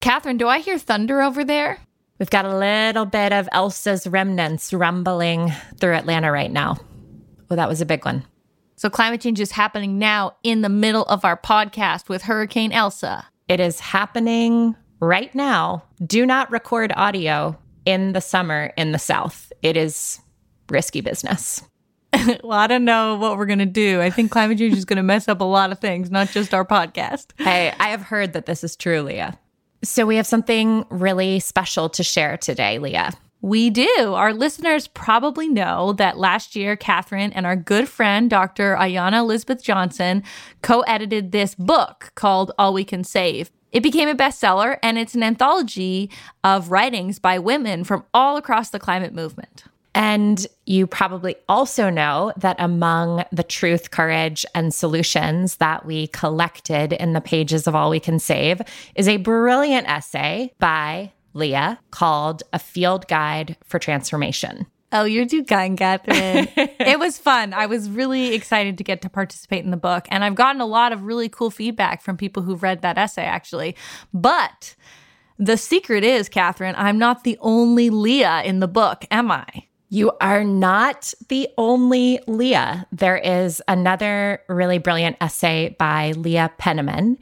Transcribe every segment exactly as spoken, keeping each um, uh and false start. Catherine, do I hear thunder over there? We've got a little bit of Elsa's remnants rumbling through Atlanta right now. Well, that was a big one. So climate change is happening now in the middle of our podcast with Hurricane Elsa. It is happening right now. Do not record audio in the summer in the South. It is risky business. Well, I don't know what we're going to do. I think climate change is going to mess up a lot of things, not just our podcast. Hey, I have heard that this is true, Leah. So we have something really special to share today, Leah. We do. Our listeners probably know that last year, Catherine and our good friend, Doctor Ayana Elizabeth Johnson, co-edited this book called All We Can Save. It became a bestseller, and it's an anthology of writings by women from all across the climate movement. And you probably also know that among the truth, courage, and solutions that we collected in the pages of All We Can Save is a brilliant essay by Leah called A Field Guide for Transformation. Oh, you're too kind, Catherine. It was fun. I was really excited to get to participate in the book. And I've gotten a lot of really cool feedback from people who've read that essay, actually. But the secret is, Catherine, I'm not the only Leah in the book, am I? You are not the only Leah. There is another really brilliant essay by Leah Penniman,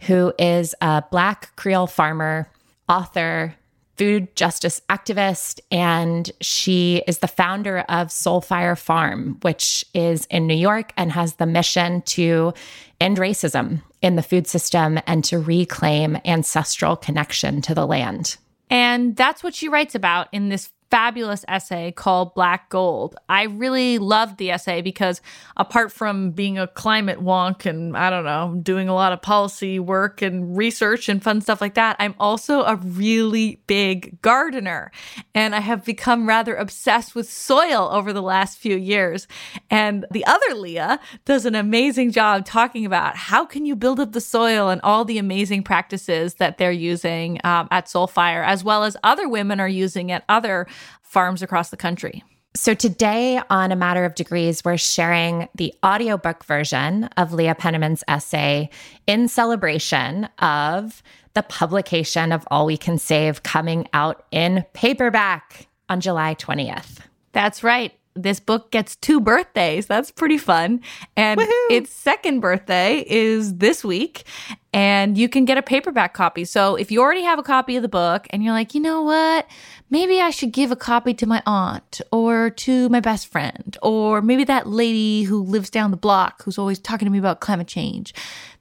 who is a Black Creole farmer, author, food justice activist, and she is the founder of Soul Fire Farm, which is in New York and has the mission to end racism in the food system and to reclaim ancestral connection to the land. And that's what she writes about in this fabulous essay called Black Gold. I really loved the essay because apart from being a climate wonk and, I don't know, doing a lot of policy work and research and fun stuff like that, I'm also a really big gardener. And I have become rather obsessed with soil over the last few years. And the other Leah does an amazing job talking about how can you build up the soil and all the amazing practices that they're using um, at Soul Fire, as well as other women are using at other farms across the country. So today on A Matter of Degrees, we're sharing the audiobook version of Leah Penniman's essay in celebration of the publication of All We Can Save coming out in paperback on July twentieth. That's right. This book gets two birthdays. That's pretty fun. And Woohoo! Its second birthday is this week. And you can get a paperback copy. So if you already have a copy of the book and you're like, you know what, maybe I should give a copy to my aunt or to my best friend, or maybe that lady who lives down the block who's always talking to me about climate change,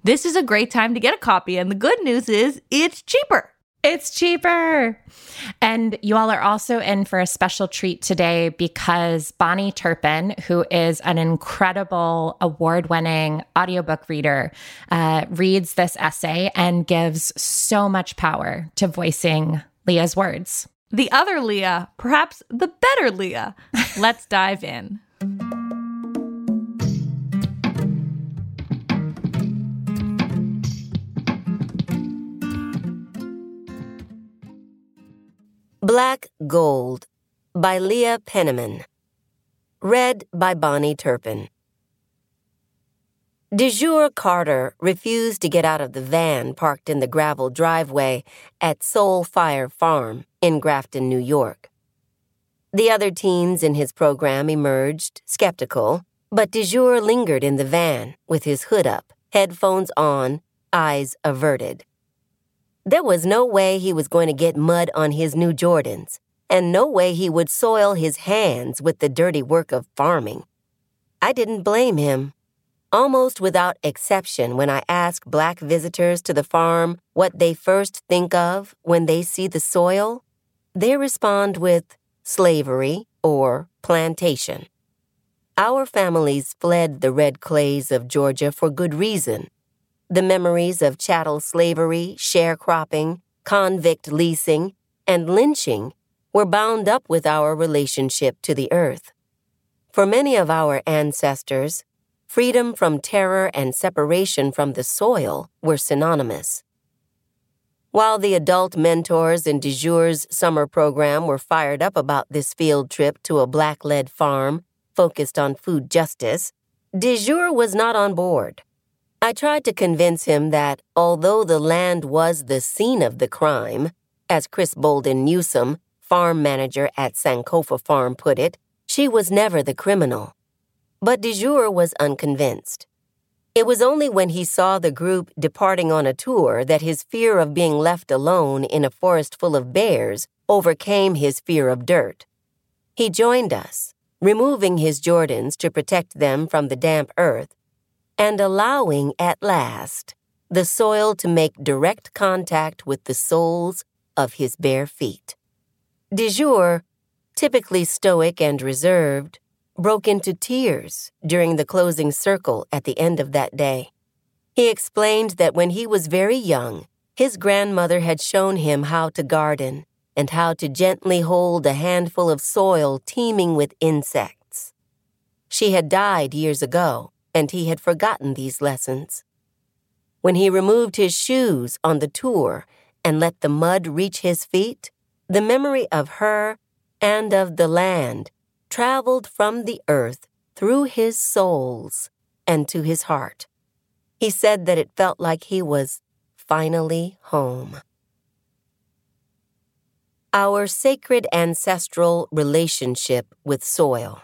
this is a great time to get a copy. And the good news is it's cheaper. It's cheaper. And you all are also in for a special treat today because Bahni Turpin, who is an incredible award-winning audiobook reader, uh, reads this essay and gives so much power to voicing Leah's words. The other Leah, perhaps the better Leah. Let's dive in. Black Gold by Leah Penniman. Read by Bahni Turpin. Dejour Carter refused to get out of the van parked in the gravel driveway at Soul Fire Farm in Grafton, New York. The other teens in his program emerged skeptical, but Dejour lingered in the van with his hood up, headphones on, eyes averted. There was no way he was going to get mud on his new Jordans, and no way he would soil his hands with the dirty work of farming. I didn't blame him. Almost without exception, when I ask Black visitors to the farm what they first think of when they see the soil, they respond with slavery or plantation. Our families fled the red clays of Georgia for good reason. The memories of chattel slavery, sharecropping, convict leasing, and lynching were bound up with our relationship to the earth. For many of our ancestors, freedom from terror and separation from the soil were synonymous. While the adult mentors in DeJour's summer program were fired up about this field trip to a Black-led farm focused on food justice, Dejour was not on board. I tried to convince him that although the land was the scene of the crime, as Chris Bolden Newsom, farm manager at Sankofa Farm, put it, she was never the criminal. But Dejour was unconvinced. It was only when he saw the group departing on a tour that his fear of being left alone in a forest full of bears overcame his fear of dirt. He joined us, removing his Jordans to protect them from the damp earth, and allowing, at last, the soil to make direct contact with the soles of his bare feet. Dejour, typically stoic and reserved, broke into tears during the closing circle at the end of that day. He explained that when he was very young, his grandmother had shown him how to garden and how to gently hold a handful of soil teeming with insects. She had died years ago, and he had forgotten these lessons. When he removed his shoes on the tour and let the mud reach his feet, the memory of her and of the land traveled from the earth through his soles and to his heart. He said that it felt like he was finally home. Our sacred ancestral relationship with soil.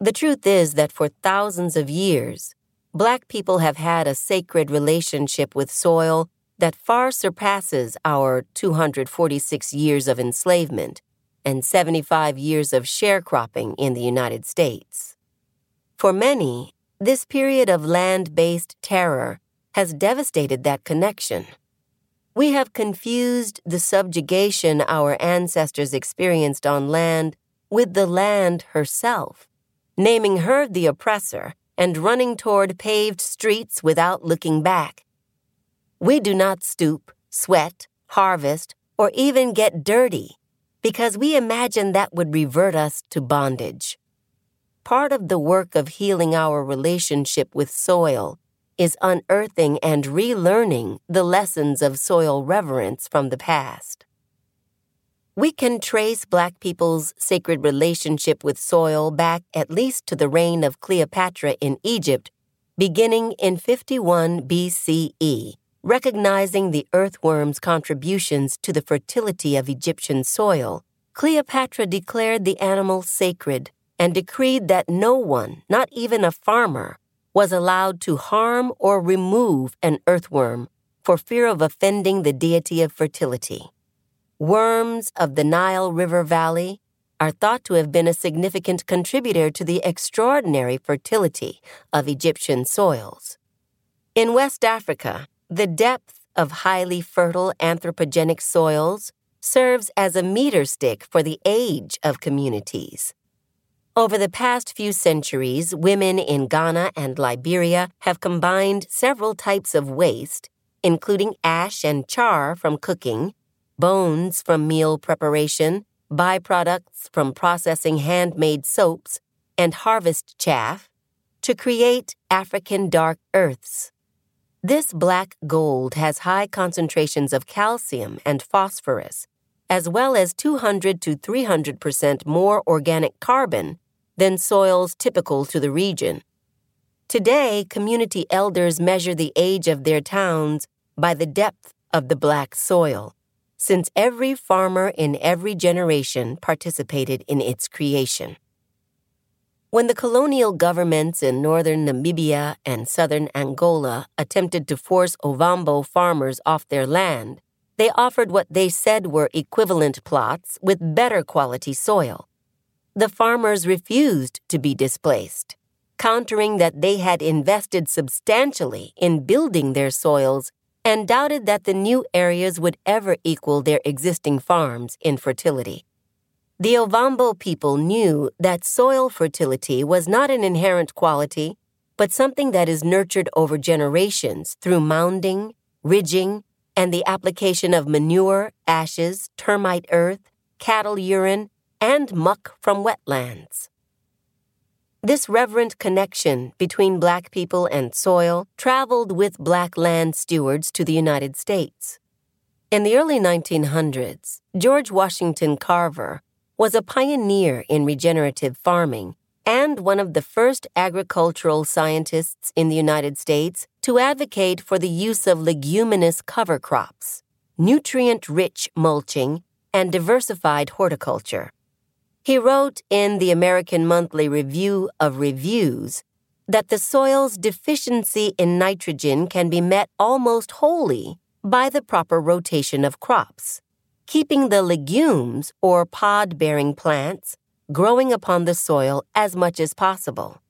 The truth is that for thousands of years, Black people have had a sacred relationship with soil that far surpasses our two hundred forty-six years of enslavement and seventy-five years of sharecropping in the United States. For many, this period of land-based terror has devastated that connection. We have confused the subjugation our ancestors experienced on land with the land herself, naming her the oppressor and running toward paved streets without looking back. We do not stoop, sweat, harvest, or even get dirty, because we imagine that would revert us to bondage. Part of the work of healing our relationship with soil is unearthing and relearning the lessons of soil reverence from the past. We can trace Black people's sacred relationship with soil back at least to the reign of Cleopatra in Egypt, beginning in fifty-one B C E, recognizing the earthworm's contributions to the fertility of Egyptian soil. Cleopatra declared the animal sacred and decreed that no one, not even a farmer, was allowed to harm or remove an earthworm for fear of offending the deity of fertility. Worms of the Nile River Valley are thought to have been a significant contributor to the extraordinary fertility of Egyptian soils. In West Africa, the depth of highly fertile anthropogenic soils serves as a meter stick for the age of communities. Over the past few centuries, women in Ghana and Liberia have combined several types of waste, including ash and char from cooking, bones from meal preparation, byproducts from processing handmade soaps, and harvest chaff, to create African dark earths. This black gold has high concentrations of calcium and phosphorus, as well as two hundred to three hundred percent more organic carbon than soils typical to the region. Today, community elders measure the age of their towns by the depth of the black soil, since every farmer in every generation participated in its creation. When the colonial governments in northern Namibia and southern Angola attempted to force Ovambo farmers off their land, they offered what they said were equivalent plots with better quality soil. The farmers refused to be displaced, countering that they had invested substantially in building their soils and doubted that the new areas would ever equal their existing farms in fertility. The Ovambo people knew that soil fertility was not an inherent quality, but something that is nurtured over generations through mounding, ridging, and the application of manure, ashes, termite earth, cattle urine, and muck from wetlands. This reverent connection between Black people and soil traveled with Black land stewards to the United States. In the early nineteen hundreds, George Washington Carver was a pioneer in regenerative farming and one of the first agricultural scientists in the United States to advocate for the use of leguminous cover crops, nutrient-rich mulching, and diversified horticulture. He wrote in the American Monthly Review of Reviews that the soil's deficiency in nitrogen can be met almost wholly by the proper rotation of crops, keeping the legumes or pod-bearing plants growing upon the soil as much as possible.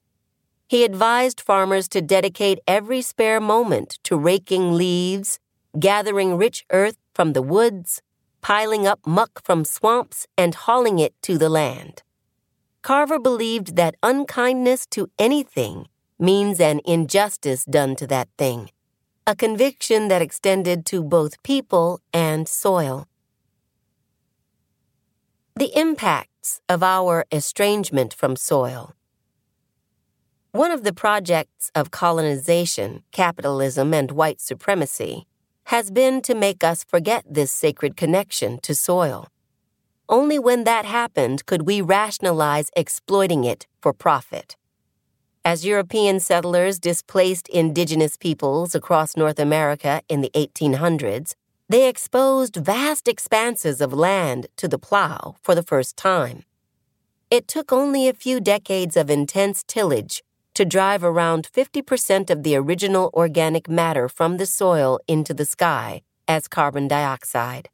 He advised farmers to dedicate every spare moment to raking leaves, gathering rich earth from the woods, piling up muck from swamps, and hauling it to the land. Carver believed that unkindness to anything means an injustice done to that thing, a conviction that extended to both people and soil. The impacts of our estrangement from soil. One of the projects of colonization, capitalism, and white supremacy has been to make us forget this sacred connection to soil. Only when that happened could we rationalize exploiting it for profit. As European settlers displaced indigenous peoples across North America in the eighteen hundreds, they exposed vast expanses of land to the plow for the first time. It took only a few decades of intense tillage to drive around fifty percent of the original organic matter from the soil into the sky as carbon dioxide.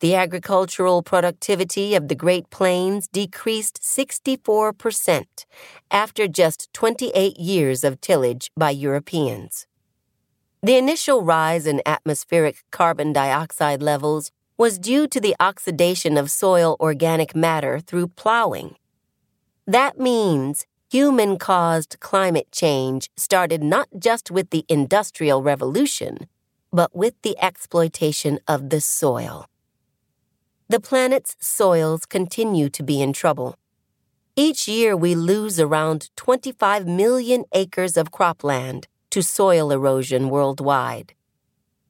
The agricultural productivity of the Great Plains decreased sixty-four percent after just twenty-eight years of tillage by Europeans. The initial rise in atmospheric carbon dioxide levels was due to the oxidation of soil organic matter through plowing. That means human-caused climate change started not just with the Industrial Revolution, but with the exploitation of the soil. The planet's soils continue to be in trouble. Each year we lose around twenty-five million acres of cropland to soil erosion worldwide.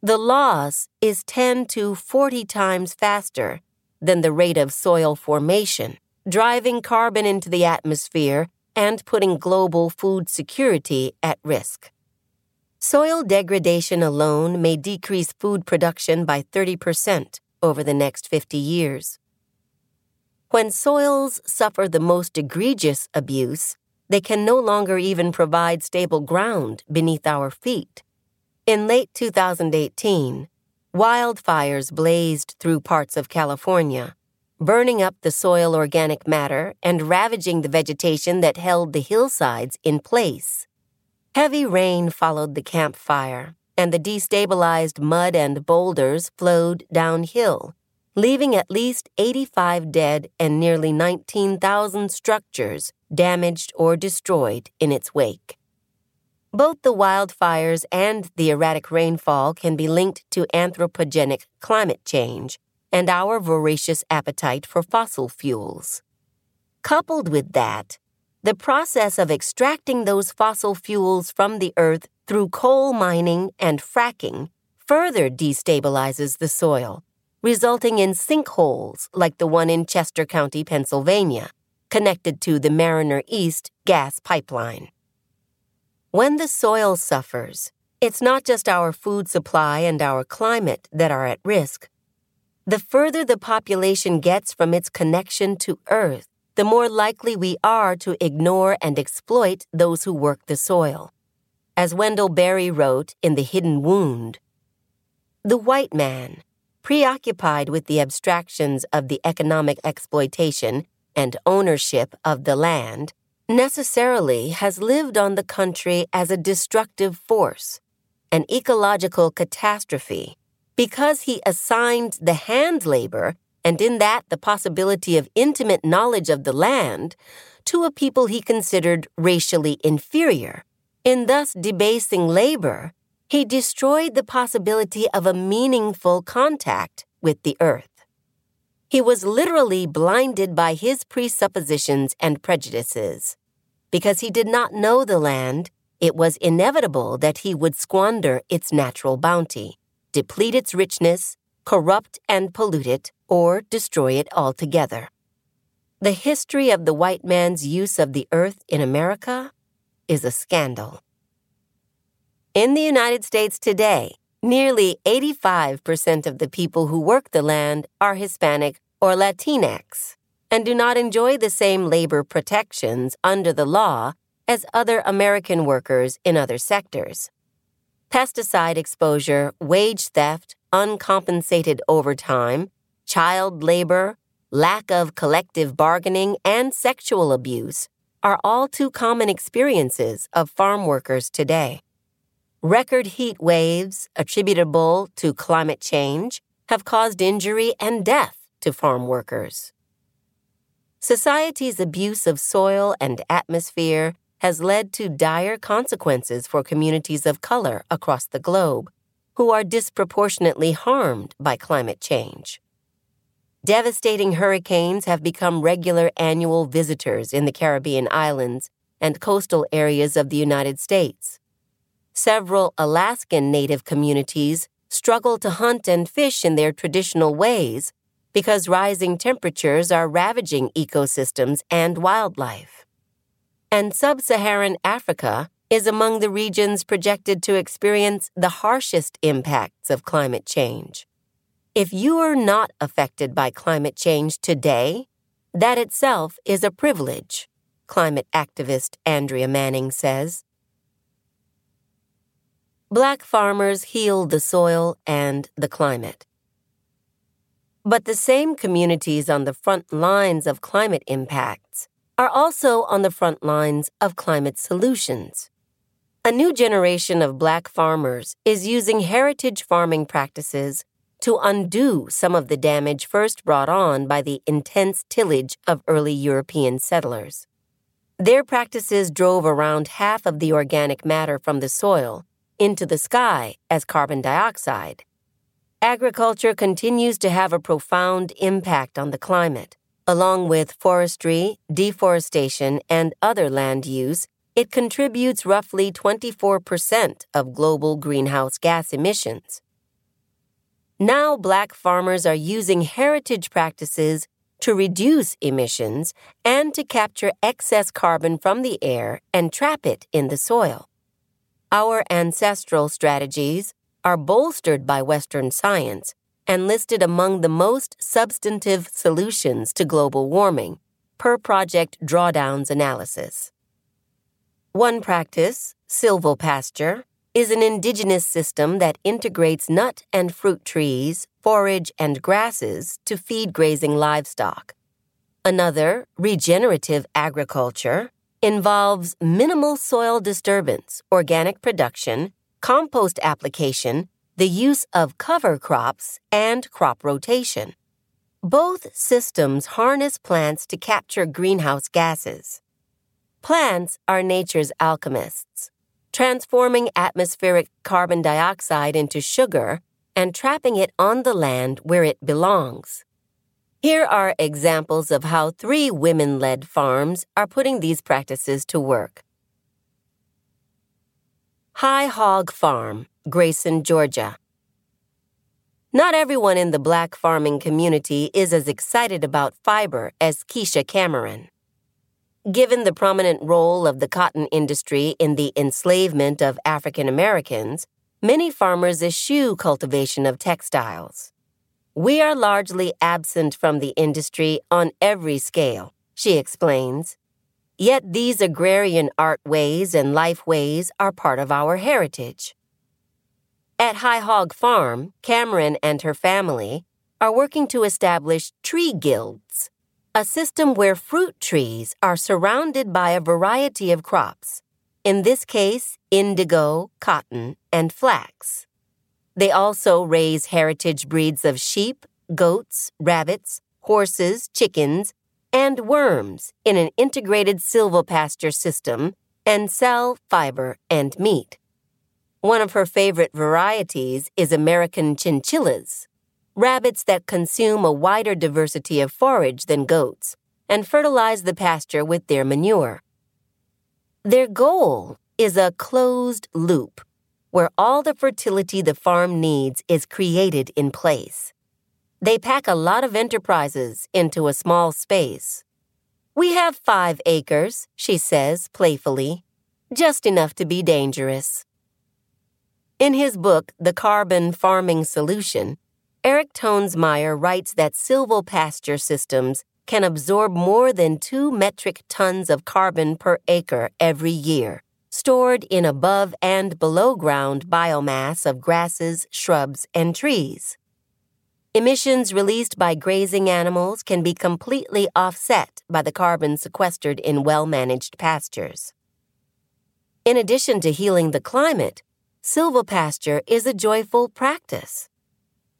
The loss is ten to forty times faster than the rate of soil formation, driving carbon into the atmosphere and putting global food security at risk. Soil degradation alone may decrease food production by thirty percent over the next fifty years. When soils suffer the most egregious abuse, they can no longer even provide stable ground beneath our feet. In late two thousand eighteen, wildfires blazed through parts of California, burning up the soil organic matter and ravaging the vegetation that held the hillsides in place. Heavy rain followed the campfire, and the destabilized mud and boulders flowed downhill, leaving at least eighty-five dead and nearly nineteen thousand structures damaged or destroyed in its wake. Both the wildfires and the erratic rainfall can be linked to anthropogenic climate change and our voracious appetite for fossil fuels. Coupled with that, the process of extracting those fossil fuels from the earth through coal mining and fracking further destabilizes the soil, resulting in sinkholes like the one in Chester County, Pennsylvania, connected to the Mariner East gas pipeline. When the soil suffers, it's not just our food supply and our climate that are at risk. The further the population gets from its connection to Earth, the more likely we are to ignore and exploit those who work the soil. As Wendell Berry wrote in The Hidden Wound, the white man, preoccupied with the abstractions of the economic exploitation and ownership of the land, necessarily has lived on the country as a destructive force, an ecological catastrophe, because he assigned the hand labor, and in that the possibility of intimate knowledge of the land, to a people he considered racially inferior. In thus debasing labor, he destroyed the possibility of a meaningful contact with the earth. He was literally blinded by his presuppositions and prejudices. Because he did not know the land, it was inevitable that he would squander its natural bounty, deplete its richness, corrupt and pollute it, or destroy it altogether. The history of the white man's use of the earth in America is a scandal. In the United States today, nearly eighty-five percent of the people who work the land are Hispanic or Latinx and do not enjoy the same labor protections under the law as other American workers in other sectors. Pesticide exposure, wage theft, uncompensated overtime, child labor, lack of collective bargaining, and sexual abuse are all too common experiences of farm workers today. Record heat waves attributable to climate change have caused injury and death to farm workers. Society's abuse of soil and atmosphere has led to dire consequences for communities of color across the globe who are disproportionately harmed by climate change. Devastating hurricanes have become regular annual visitors in the Caribbean islands and coastal areas of the United States. Several Alaskan Native communities struggle to hunt and fish in their traditional ways because rising temperatures are ravaging ecosystems and wildlife. And sub-Saharan Africa is among the regions projected to experience the harshest impacts of climate change. If you are not affected by climate change today, that itself is a privilege, climate activist Andrea Manning says. Black farmers heal the soil and the climate. But the same communities on the front lines of climate impacts are also on the front lines of climate solutions. A new generation of Black farmers is using heritage farming practices to undo some of the damage first brought on by the intense tillage of early European settlers. Their practices drove around half of the organic matter from the soil into the sky as carbon dioxide. Agriculture continues to have a profound impact on the climate. Along with forestry, deforestation, and other land use, it contributes roughly twenty-four percent of global greenhouse gas emissions. Now, Black farmers are using heritage practices to reduce emissions and to capture excess carbon from the air and trap it in the soil. Our ancestral strategies are bolstered by Western science and listed among the most substantive solutions to global warming, per Project Drawdown's analysis. One practice, silvopasture, is an indigenous system that integrates nut and fruit trees, forage, and grasses to feed grazing livestock. Another, regenerative agriculture, involves minimal soil disturbance, organic production, compost application, the use of cover crops, and crop rotation. Both systems harness plants to capture greenhouse gases. Plants are nature's alchemists, transforming atmospheric carbon dioxide into sugar and trapping it on the land where it belongs. Here are examples of how three women-led farms are putting these practices to work. High Hog Farm, Grayson, Georgia. Not everyone in the Black farming community is as excited about fiber as Keisha Cameron. Given the prominent role of the cotton industry in the enslavement of African Americans, many farmers eschew cultivation of textiles. We are largely absent from the industry on every scale, she explains. Yet these agrarian art ways and life ways are part of our heritage. At High Hog Farm, Cameron and her family are working to establish tree guilds, a system where fruit trees are surrounded by a variety of crops, in this case, indigo, cotton, and flax. They also raise heritage breeds of sheep, goats, rabbits, horses, chickens, and worms in an integrated silvopasture system and sell fiber and meat. One of her favorite varieties is American chinchillas, rabbits that consume a wider diversity of forage than goats and fertilize the pasture with their manure. Their goal is a closed loop where all the fertility the farm needs is created in place. They pack a lot of enterprises into a small space, We have five acres, she says playfully, just enough to be dangerous. In his book, The Carbon Farming Solution, Eric Toensmeier writes that silvopasture systems can absorb more than two metric tons of carbon per acre every year, stored in above and below ground biomass of grasses, shrubs, and trees. Emissions released by grazing animals can be completely offset by the carbon sequestered in well-managed pastures. In addition to healing the climate, silvopasture is a joyful practice.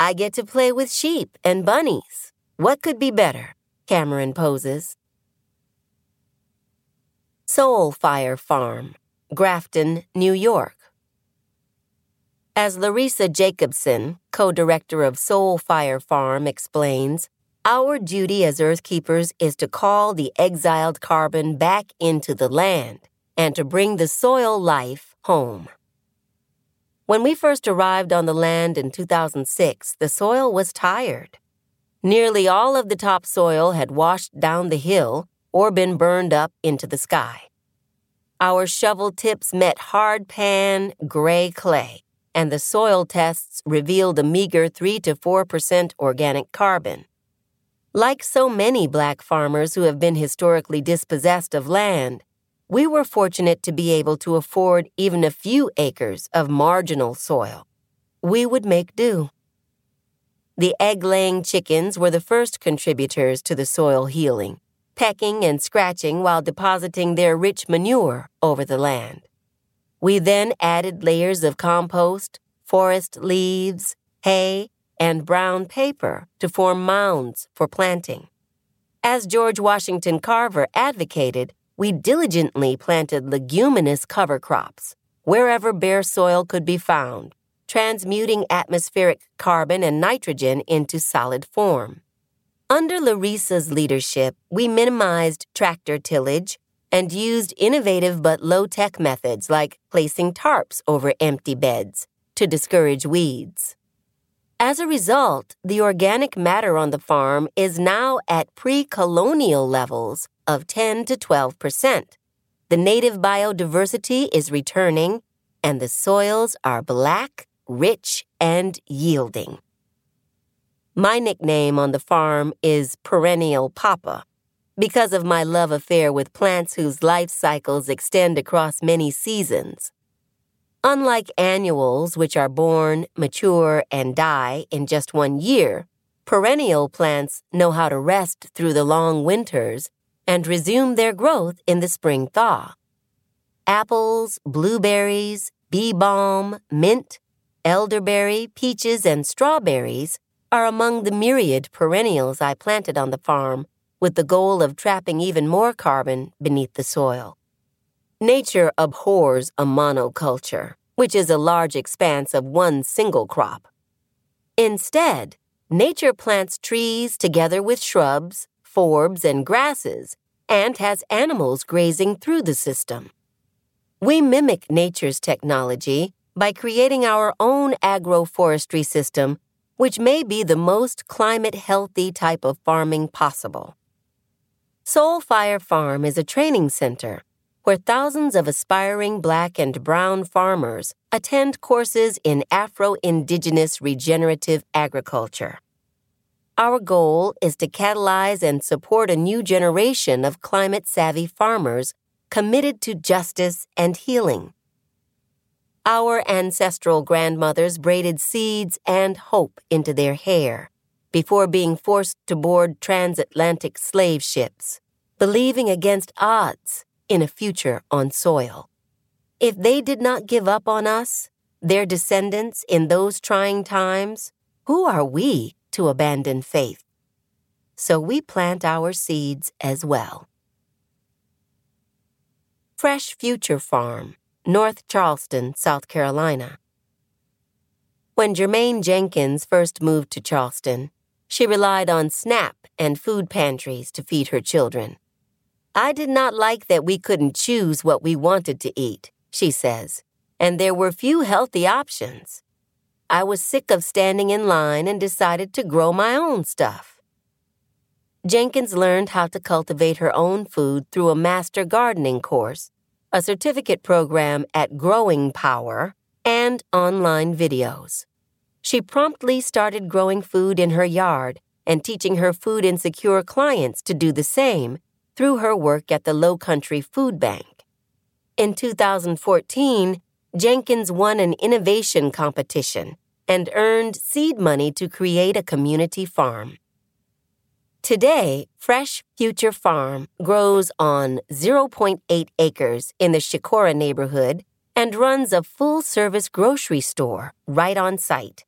I get to play with sheep and bunnies. What could be better? Cameron poses. Soul Fire Farm, Grafton, New York. As Larissa Jacobson, co-director of Soul Fire Farm, explains, our duty as earthkeepers is to call the exiled carbon back into the land and to bring the soil life home. When we first arrived on the land in two thousand six, the soil was tired. Nearly all of the topsoil had washed down the hill or been burned up into the sky. Our shovel tips met hard pan, gray clay, and the soil tests revealed a meager three to four percent organic carbon. Like so many black farmers who have been historically dispossessed of land, we were fortunate to be able to afford even a few acres of marginal soil. We would make do. The egg-laying chickens were the first contributors to the soil healing, pecking and scratching while depositing their rich manure over the land. We then added layers of compost, forest leaves, hay, and brown paper to form mounds for planting. As George Washington Carver advocated, we diligently planted leguminous cover crops wherever bare soil could be found, transmuting atmospheric carbon and nitrogen into solid form. Under Larissa's leadership, we minimized tractor tillage and used innovative but low-tech methods like placing tarps over empty beds to discourage weeds. As a result, the organic matter on the farm is now at pre-colonial levels of ten to twelve percent. The native biodiversity is returning, and the soils are black, rich, and yielding. My nickname on the farm is Perennial Papa because of my love affair with plants whose life cycles extend across many seasons. Unlike annuals, which are born, mature, and die in just one year, perennial plants know how to rest through the long winters and resume their growth in the spring thaw. Apples, blueberries, bee balm, mint, elderberry, peaches, and strawberries are among the myriad perennials I planted on the farm with the goal of trapping even more carbon beneath the soil. Nature abhors a monoculture, which is a large expanse of one single crop. Instead, nature plants trees together with shrubs, forbs, and grasses, and has animals grazing through the system. We mimic nature's technology by creating our own agroforestry system, which may be the most climate-healthy type of farming possible. Soul Fire Farm is a training center where thousands of aspiring black and brown farmers attend courses in Afro-Indigenous regenerative agriculture. Our goal is to catalyze and support a new generation of climate-savvy farmers committed to justice and healing. Our ancestral grandmothers braided seeds and hope into their hair before being forced to board transatlantic slave ships, believing against odds in a future on soil. If they did not give up on us, their descendants in those trying times, who are we to abandon faith? So we plant our seeds as well. Fresh Future Farm, North Charleston, South Carolina. When Jermaine Jenkins first moved to Charleston, she relied on SNAP and food pantries to feed her children. I did not like that we couldn't choose what we wanted to eat, she says, and there were few healthy options. I was sick of standing in line and decided to grow my own stuff. Jenkins learned how to cultivate her own food through a master gardening course, a certificate program at Growing Power, and online videos. She promptly started growing food in her yard and teaching her food insecure clients to do the same through her work at the Lowcountry Food Bank. In two thousand fourteen, Jenkins won an innovation competition and earned seed money to create a community farm. Today, Fresh Future Farm grows on zero point eight acres in the Shikora neighborhood and runs a full-service grocery store right on site.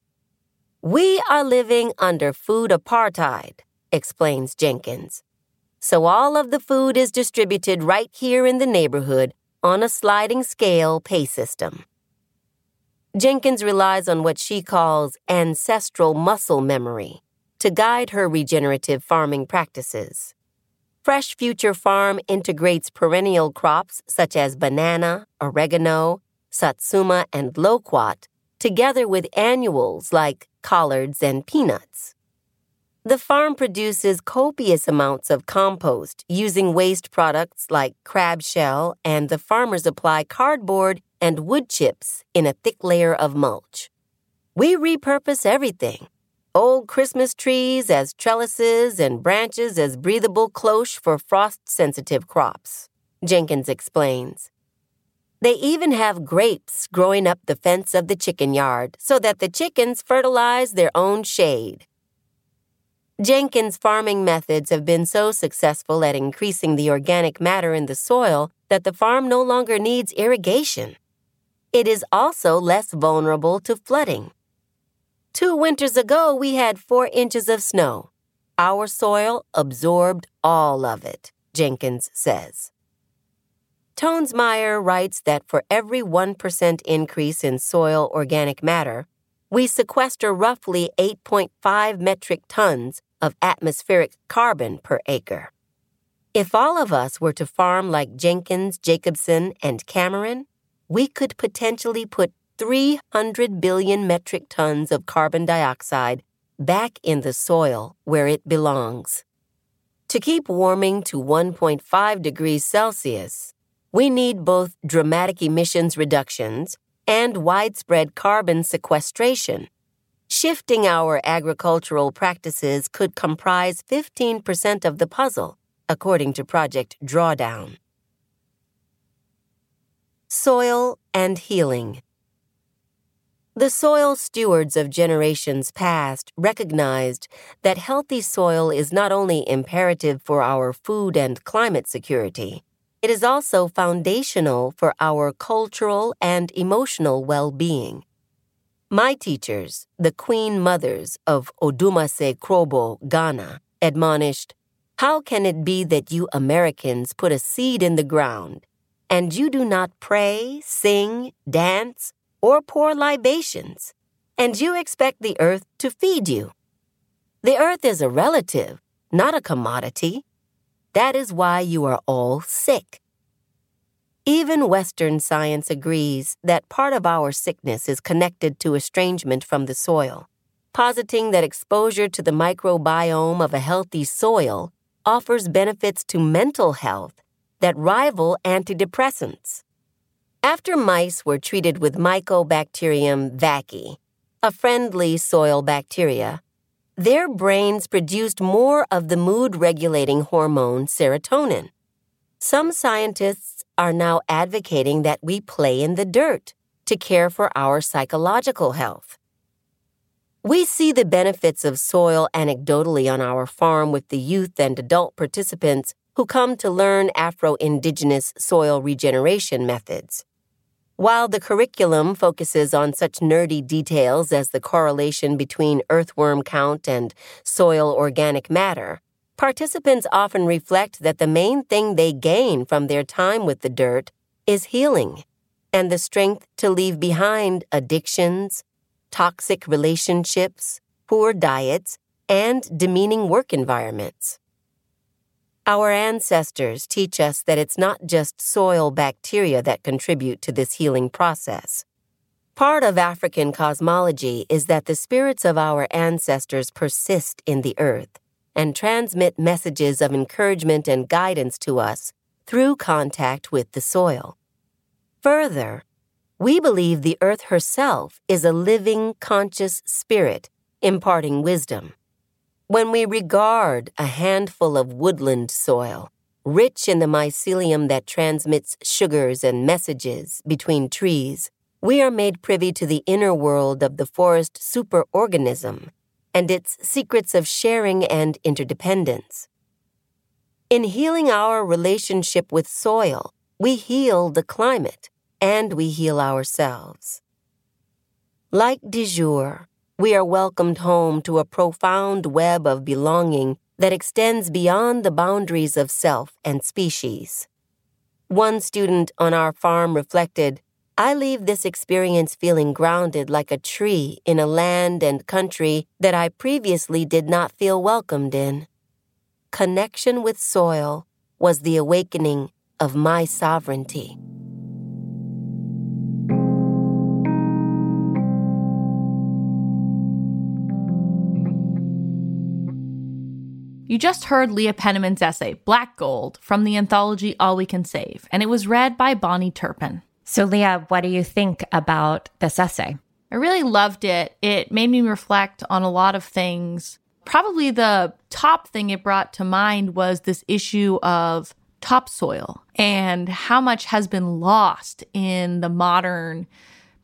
"We are living under food apartheid," explains Jenkins. "So all of the food is distributed right here in the neighborhood on a sliding scale pay system." Jenkins relies on what she calls ancestral muscle memory to guide her regenerative farming practices. Fresh Future Farm integrates perennial crops such as banana, oregano, satsuma, and loquat, together with annuals like collards and peanuts. The farm produces copious amounts of compost using waste products like crab shell, and the farmers apply cardboard and wood chips in a thick layer of mulch. "We repurpose everything. Old Christmas trees as trellises and branches as breathable cloche for frost-sensitive crops," Jenkins explains. "They even have grapes growing up the fence of the chicken yard so that the chickens fertilize their own shade." Jenkins' farming methods have been so successful at increasing the organic matter in the soil that the farm no longer needs irrigation. It is also less vulnerable to flooding. "Two winters ago, we had four inches of snow. Our soil absorbed all of it," Jenkins says. Toensmeier writes that for every one percent increase in soil organic matter, we sequester roughly eight point five metric tons of atmospheric carbon per acre. If all of us were to farm like Jenkins, Jacobson, and Cameron, we could potentially put three hundred billion metric tons of carbon dioxide back in the soil where it belongs. To keep warming to one point five degrees Celsius, we need both dramatic emissions reductions and widespread carbon sequestration. Shifting our agricultural practices could comprise fifteen percent of the puzzle, according to Project Drawdown. Soil and healing. The soil stewards of generations past recognized that healthy soil is not only imperative for our food and climate security, it is also foundational for our cultural and emotional well-being. My teachers, the Queen Mothers of Odumase Krobo, Ghana, admonished, "How can it be that you Americans put a seed in the ground and you do not pray, sing, dance, or pour libations, and you expect the earth to feed you? The earth is a relative, not a commodity. That is why you are all sick." Even Western science agrees that part of our sickness is connected to estrangement from the soil, positing that exposure to the microbiome of a healthy soil offers benefits to mental health that rival antidepressants. After mice were treated with Mycobacterium vaccae, a friendly soil bacteria, their brains produced more of the mood-regulating hormone serotonin. Some scientists are now advocating that we play in the dirt to care for our psychological health. We see the benefits of soil anecdotally on our farm with the youth and adult participants who come to learn Afro-Indigenous soil regeneration methods. While the curriculum focuses on such nerdy details as the correlation between earthworm count and soil organic matter, participants often reflect that the main thing they gain from their time with the dirt is healing and the strength to leave behind addictions, toxic relationships, poor diets, and demeaning work environments. Our ancestors teach us that it's not just soil bacteria that contribute to this healing process. Part of African cosmology is that the spirits of our ancestors persist in the earth, and transmit messages of encouragement and guidance to us through contact with the soil. Further, we believe the earth herself is a living, conscious spirit imparting wisdom. When we regard a handful of woodland soil, rich in the mycelium that transmits sugars and messages between trees, we are made privy to the inner world of the forest superorganism and its secrets of sharing and interdependence. In healing our relationship with soil, we heal the climate and we heal ourselves. Like Dejour, we are welcomed home to a profound web of belonging that extends beyond the boundaries of self and species. One student on our farm reflected, "I leave this experience feeling grounded like a tree in a land and country that I previously did not feel welcomed in." Connection with soil was the awakening of my sovereignty. You just heard Leah Penniman's essay, Black Gold, from the anthology All We Can Save, and it was read by Bahni Turpin. So, Leah, what do you think about this essay? I really loved it. It made me reflect on a lot of things. Probably the top thing it brought to mind was this issue of topsoil and how much has been lost in the modern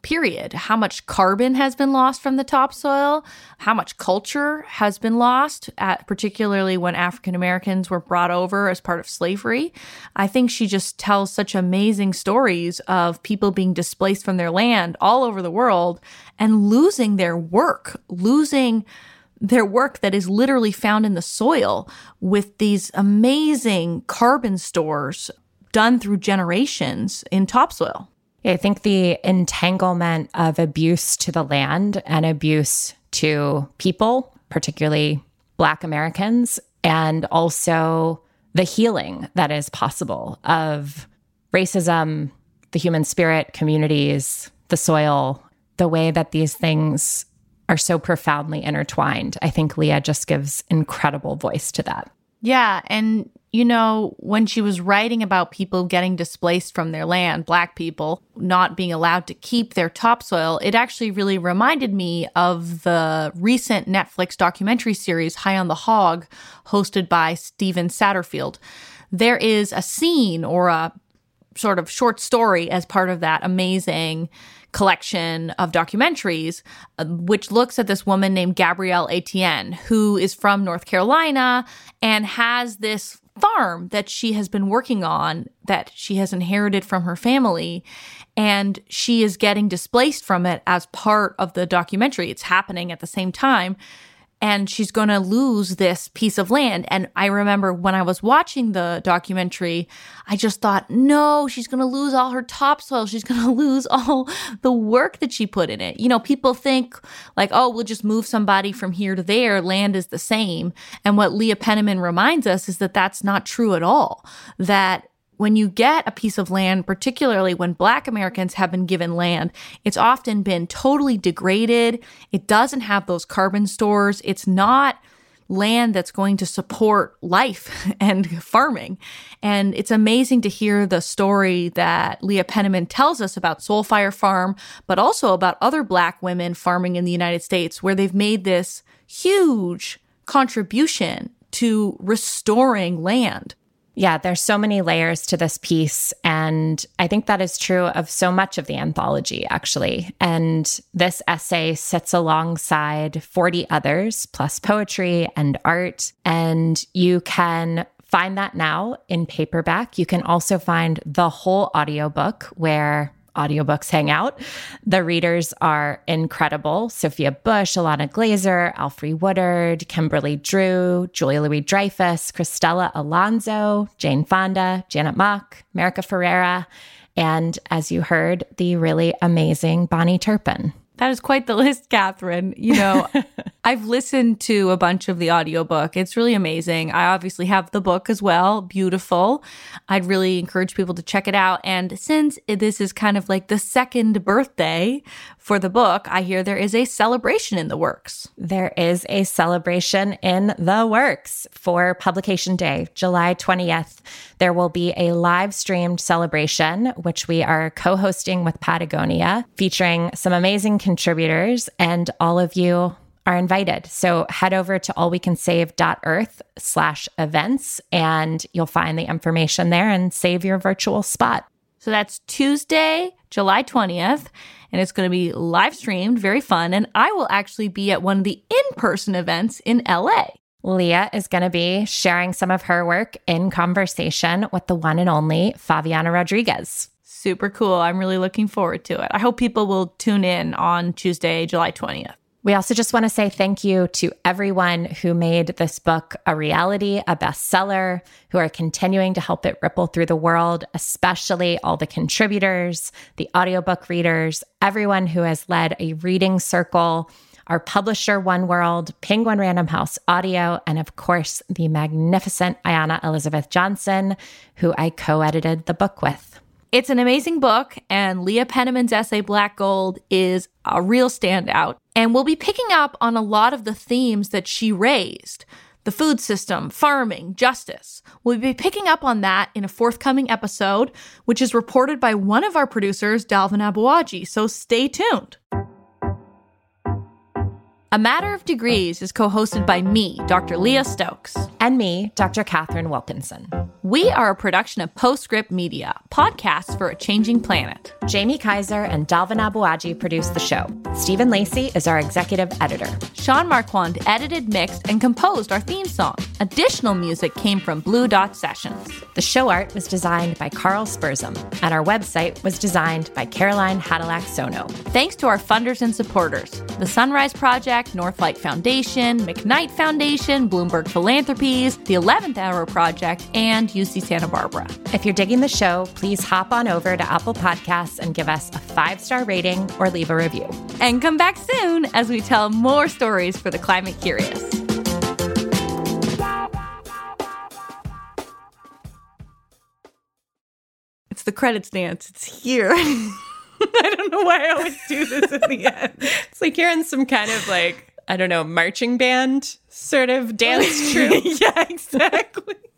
period, how much carbon has been lost from the topsoil, how much culture has been lost, at, particularly when African Americans were brought over as part of slavery. I think she just tells such amazing stories of people being displaced from their land all over the world and losing their work, losing their work that is literally found in the soil with these amazing carbon stores done through generations in topsoil. I think the entanglement of abuse to the land and abuse to people, particularly Black Americans, and also the healing that is possible of racism, the human spirit, communities, the soil, the way that these things are so profoundly intertwined. I think Leah just gives incredible voice to that. Yeah, and you know, when she was writing about people getting displaced from their land, Black people not being allowed to keep their topsoil, it actually really reminded me of the recent Netflix documentary series, High on the Hog, hosted by Stephen Satterfield. There is a scene or a sort of short story as part of that amazing collection of documentaries, uh, which looks at this woman named Gabrielle Etienne, who is from North Carolina and has this farm that she has been working on that she has inherited from her family, and she is getting displaced from it as part of the documentary. It's happening at the same time, and she's going to lose this piece of land. And I remember when I was watching the documentary, I just thought, no, she's going to lose all her topsoil. She's going to lose all the work that she put in it. You know, people think like, oh, we'll just move somebody from here to there. Land is the same. And what Leah Penniman reminds us is that that's not true at all. That when you get a piece of land, particularly when Black Americans have been given land, it's often been totally degraded. It doesn't have those carbon stores. It's not land that's going to support life and farming. And it's amazing to hear the story that Leah Penniman tells us about Soul Fire Farm, but also about other Black women farming in the United States, where they've made this huge contribution to restoring land. Yeah, there's so many layers to this piece, and I think that is true of so much of the anthology, actually. And this essay sits alongside forty others, plus poetry and art, and you can find that now in paperback. You can also find the whole audiobook where audiobooks hang out. The readers are incredible. Sophia Bush, Ilana Glazer, Alfre Woodard, Kimberly Drew, Julia Louis-Dreyfus, Cristela Alonzo, Jane Fonda, Janet Mock, America Ferrera, and as you heard, the really amazing Bahni Turpin. That is quite the list, Catherine. You know, I've listened to a bunch of the audiobook. It's really amazing. I obviously have the book as well. Beautiful. I'd really encourage people to check it out. And since this is kind of like the second birthday for the book, I hear there is a celebration in the works. There is a celebration in the works for publication day, July twentieth. There will be a live streamed celebration, which we are co-hosting with Patagonia, featuring some amazing contributors, and all of you are invited. So head over to allwecansave dot earth slash events and you'll find the information there and save your virtual spot. So that's Tuesday, July twentieth, and it's going to be live streamed, very fun. And I will actually be at one of the in-person events in L A. Leah is going to be sharing some of her work in conversation with the one and only Fabiana Rodriguez. Super cool. I'm really looking forward to it. I hope people will tune in on Tuesday, July twentieth. We also just want to say thank you to everyone who made this book a reality, a bestseller, who are continuing to help it ripple through the world, especially all the contributors, the audiobook readers, everyone who has led a reading circle, our publisher, One World, Penguin Random House Audio, and of course, the magnificent Ayana Elizabeth Johnson, who I co-edited the book with. It's an amazing book, and Leah Penniman's essay, Black Gold, is a real standout. And we'll be picking up on a lot of the themes that she raised, the food system, farming, justice. We'll be picking up on that in a forthcoming episode, which is reported by one of our producers, Dalvin Abouadji, so stay tuned. A Matter of Degrees is co-hosted by me, Doctor Leah Stokes. And me, Doctor Catherine Wilkinson. We are a production of Postscript Media, podcasts for a changing planet. Jamie Kaiser and Dalvin Abouadji produce the show. Stephen Lacey is our executive editor. Sean Marquand edited, mixed, and composed our theme song. Additional music came from Blue Dot Sessions. The show art was designed by Carl Spurzum, and our website was designed by Caroline Hadalak-Sono. Thanks to our funders and supporters, the Sunrise Project, Northlight Foundation, McKnight Foundation, Bloomberg Philanthropies, the eleventh Hour Project, and U C Santa Barbara. If you're digging the show, please hop on over to Apple Podcasts and give us a five-star rating or leave a review. And come back soon as we tell more stories for the climate curious. It's the credits dance. It's here. I don't know why I always do this at the end. It's like you're in some kind of like, I don't know, marching band sort of dance troupe. Yeah, exactly.